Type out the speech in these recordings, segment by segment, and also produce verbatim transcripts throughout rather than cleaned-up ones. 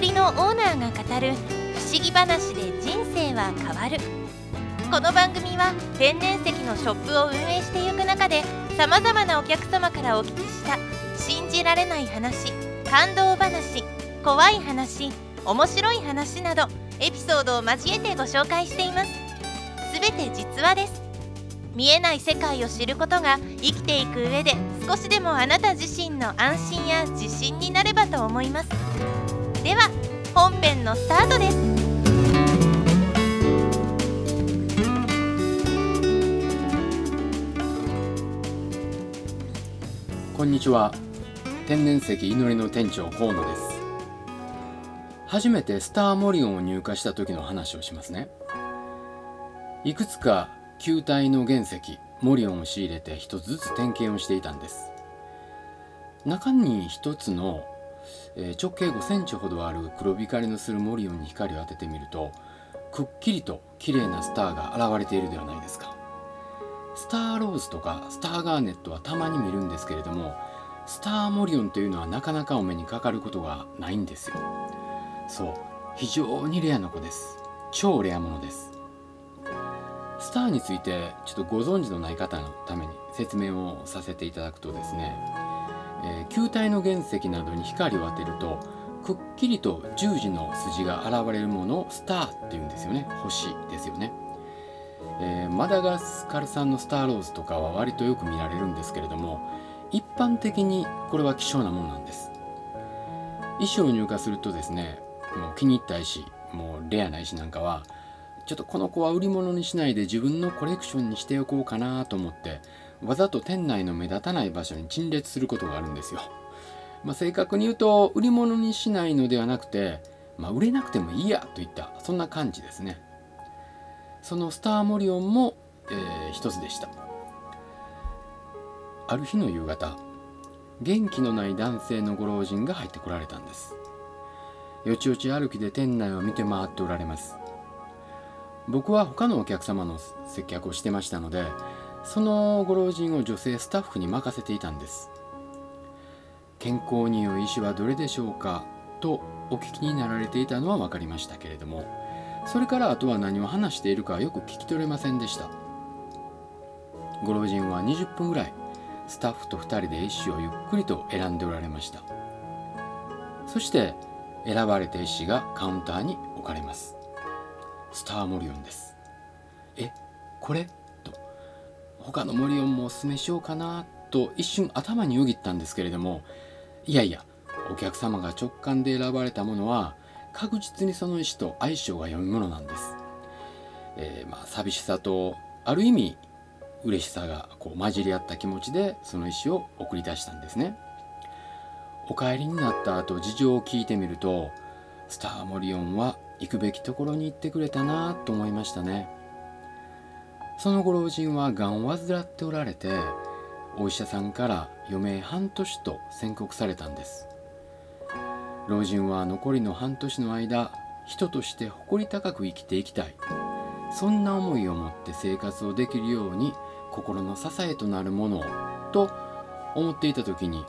りのオーナーが語る不思議話で人生は変わる。この番組は天然石のショップを運営していく中でさまざまなお客様からお聞きした信じられない話、感動話、怖い話、面白い話などエピソードを交えてご紹介しています。すべて実話です。見えない世界を知ることが生きていく上で少しでもあなた自身の安心や自信になればと思います。では本編のスタートです。こんにちは、天然石祈りの店長河野です。初めてスターモリオンを入荷した時の話をしますね。いくつか球体の原石モリオンを仕入れて一つずつ点検をしていたんです。中に一つの、えー、直径ごセンチほどある黒光りのするモリオンに光を当ててみると、くっきりと綺麗なスターが現れているではないですか。スターローズとかスターガーネットはたまに見るんですけれども、スターモリオンというのはなかなかお目にかかることがないんですよ。そう、非常にレアな子です。超レアものです。スターについてちょっとご存知のない方のために説明をさせていただくとですね、えー、球体の原石などに光を当てるとくっきりと十字の筋が現れるものをスターっていうんですよね。星ですよね、えー、マダガスカル産のスターローズとかは割とよく見られるんですけれども、一般的にこれは希少なものなんです。石を入荷するとですね、もう気に入った石、もうレアな石なんかはちょっとこの子は売り物にしないで自分のコレクションにしておこうかなと思って、わざと店内の目立たない場所に陳列することがあるんですよ。まあ、正確に言うと売り物にしないのではなくて、まあ、売れなくてもいいやといったそんな感じですね。そのスターモリオンも、えー、一つでした。ある日の夕方、元気のない男性のご老人が入ってこられたんです。よちよち歩きで店内を見て回っておられます。僕は他のお客様の接客をしてましたので、そのご老人を女性スタッフに任せていたんです。健康に良い石はどれでしょうかとお聞きになられていたのは分かりましたけれども、それからあとは何を話しているかはよく聞き取れませんでした。ご老人はにじゅっぷんぐらい、スタッフとふたりで石をゆっくりと選んでおられました。そして選ばれた石がカウンターに置かれます。スターモリオンです。え、これと、他のモリオンもおすすめしようかなと一瞬頭によぎったんですけれども、いやいや、お客様が直感で選ばれたものは確実にその石と相性が良いものなんです。えー、まあ寂しさとある意味嬉しさがこう混じり合った気持ちでその石を送り出したんですね。お帰りになった後、事情を聞いてみると、スターモリオンは行くべきところに行ってくれたなと思いましたね。そのご老人はがんを患っておられて、お医者さんから余命半年と宣告されたんです。老人は残りの半年の間、人として誇り高く生きていきたい、そんな思いを持って生活をできるように心の支えとなるものをと思っていた時に、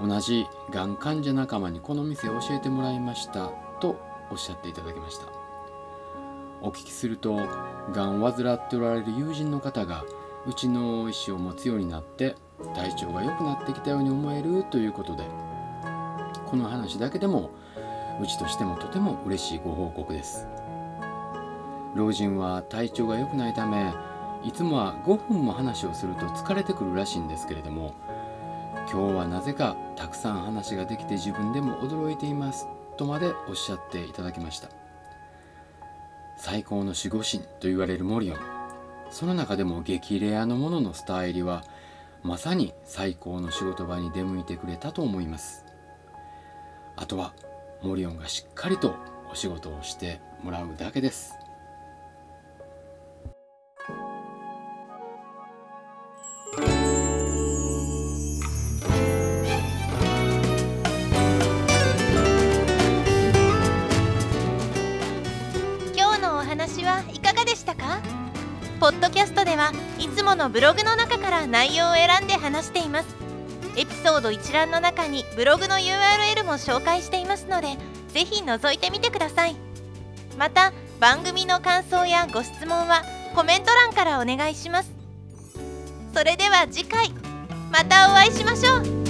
同じがん患者仲間にこの店を教えてもらいましたとおっしゃっていただきました。お聞きすると、がんを患っておられる友人の方がうちの石を持つようになって体調が良くなってきたように思えるということで、この話だけでもうちとしてもとても嬉しいご報告です。老人は体調が良くないため、いつもはごふんも話をすると疲れてくるらしいんですけれども、今日はなぜかたくさん話ができて自分でも驚いていますとまでおっしゃっていただきました。最高の守護神と言われるモリオン、その中でも激レアのもののスター入りはまさに最高の仕事場に出向いてくれたと思います。あとはモリオンがしっかりとお仕事をしてもらうだけです。ポッドキャストではいつものブログの中から内容を選んで話しています。エピソード一覧の中にブログの ユーアールエル も紹介していますので、ぜひ覗いてみてください。また番組の感想やご質問はコメント欄からお願いします。それでは次回またお会いしましょう。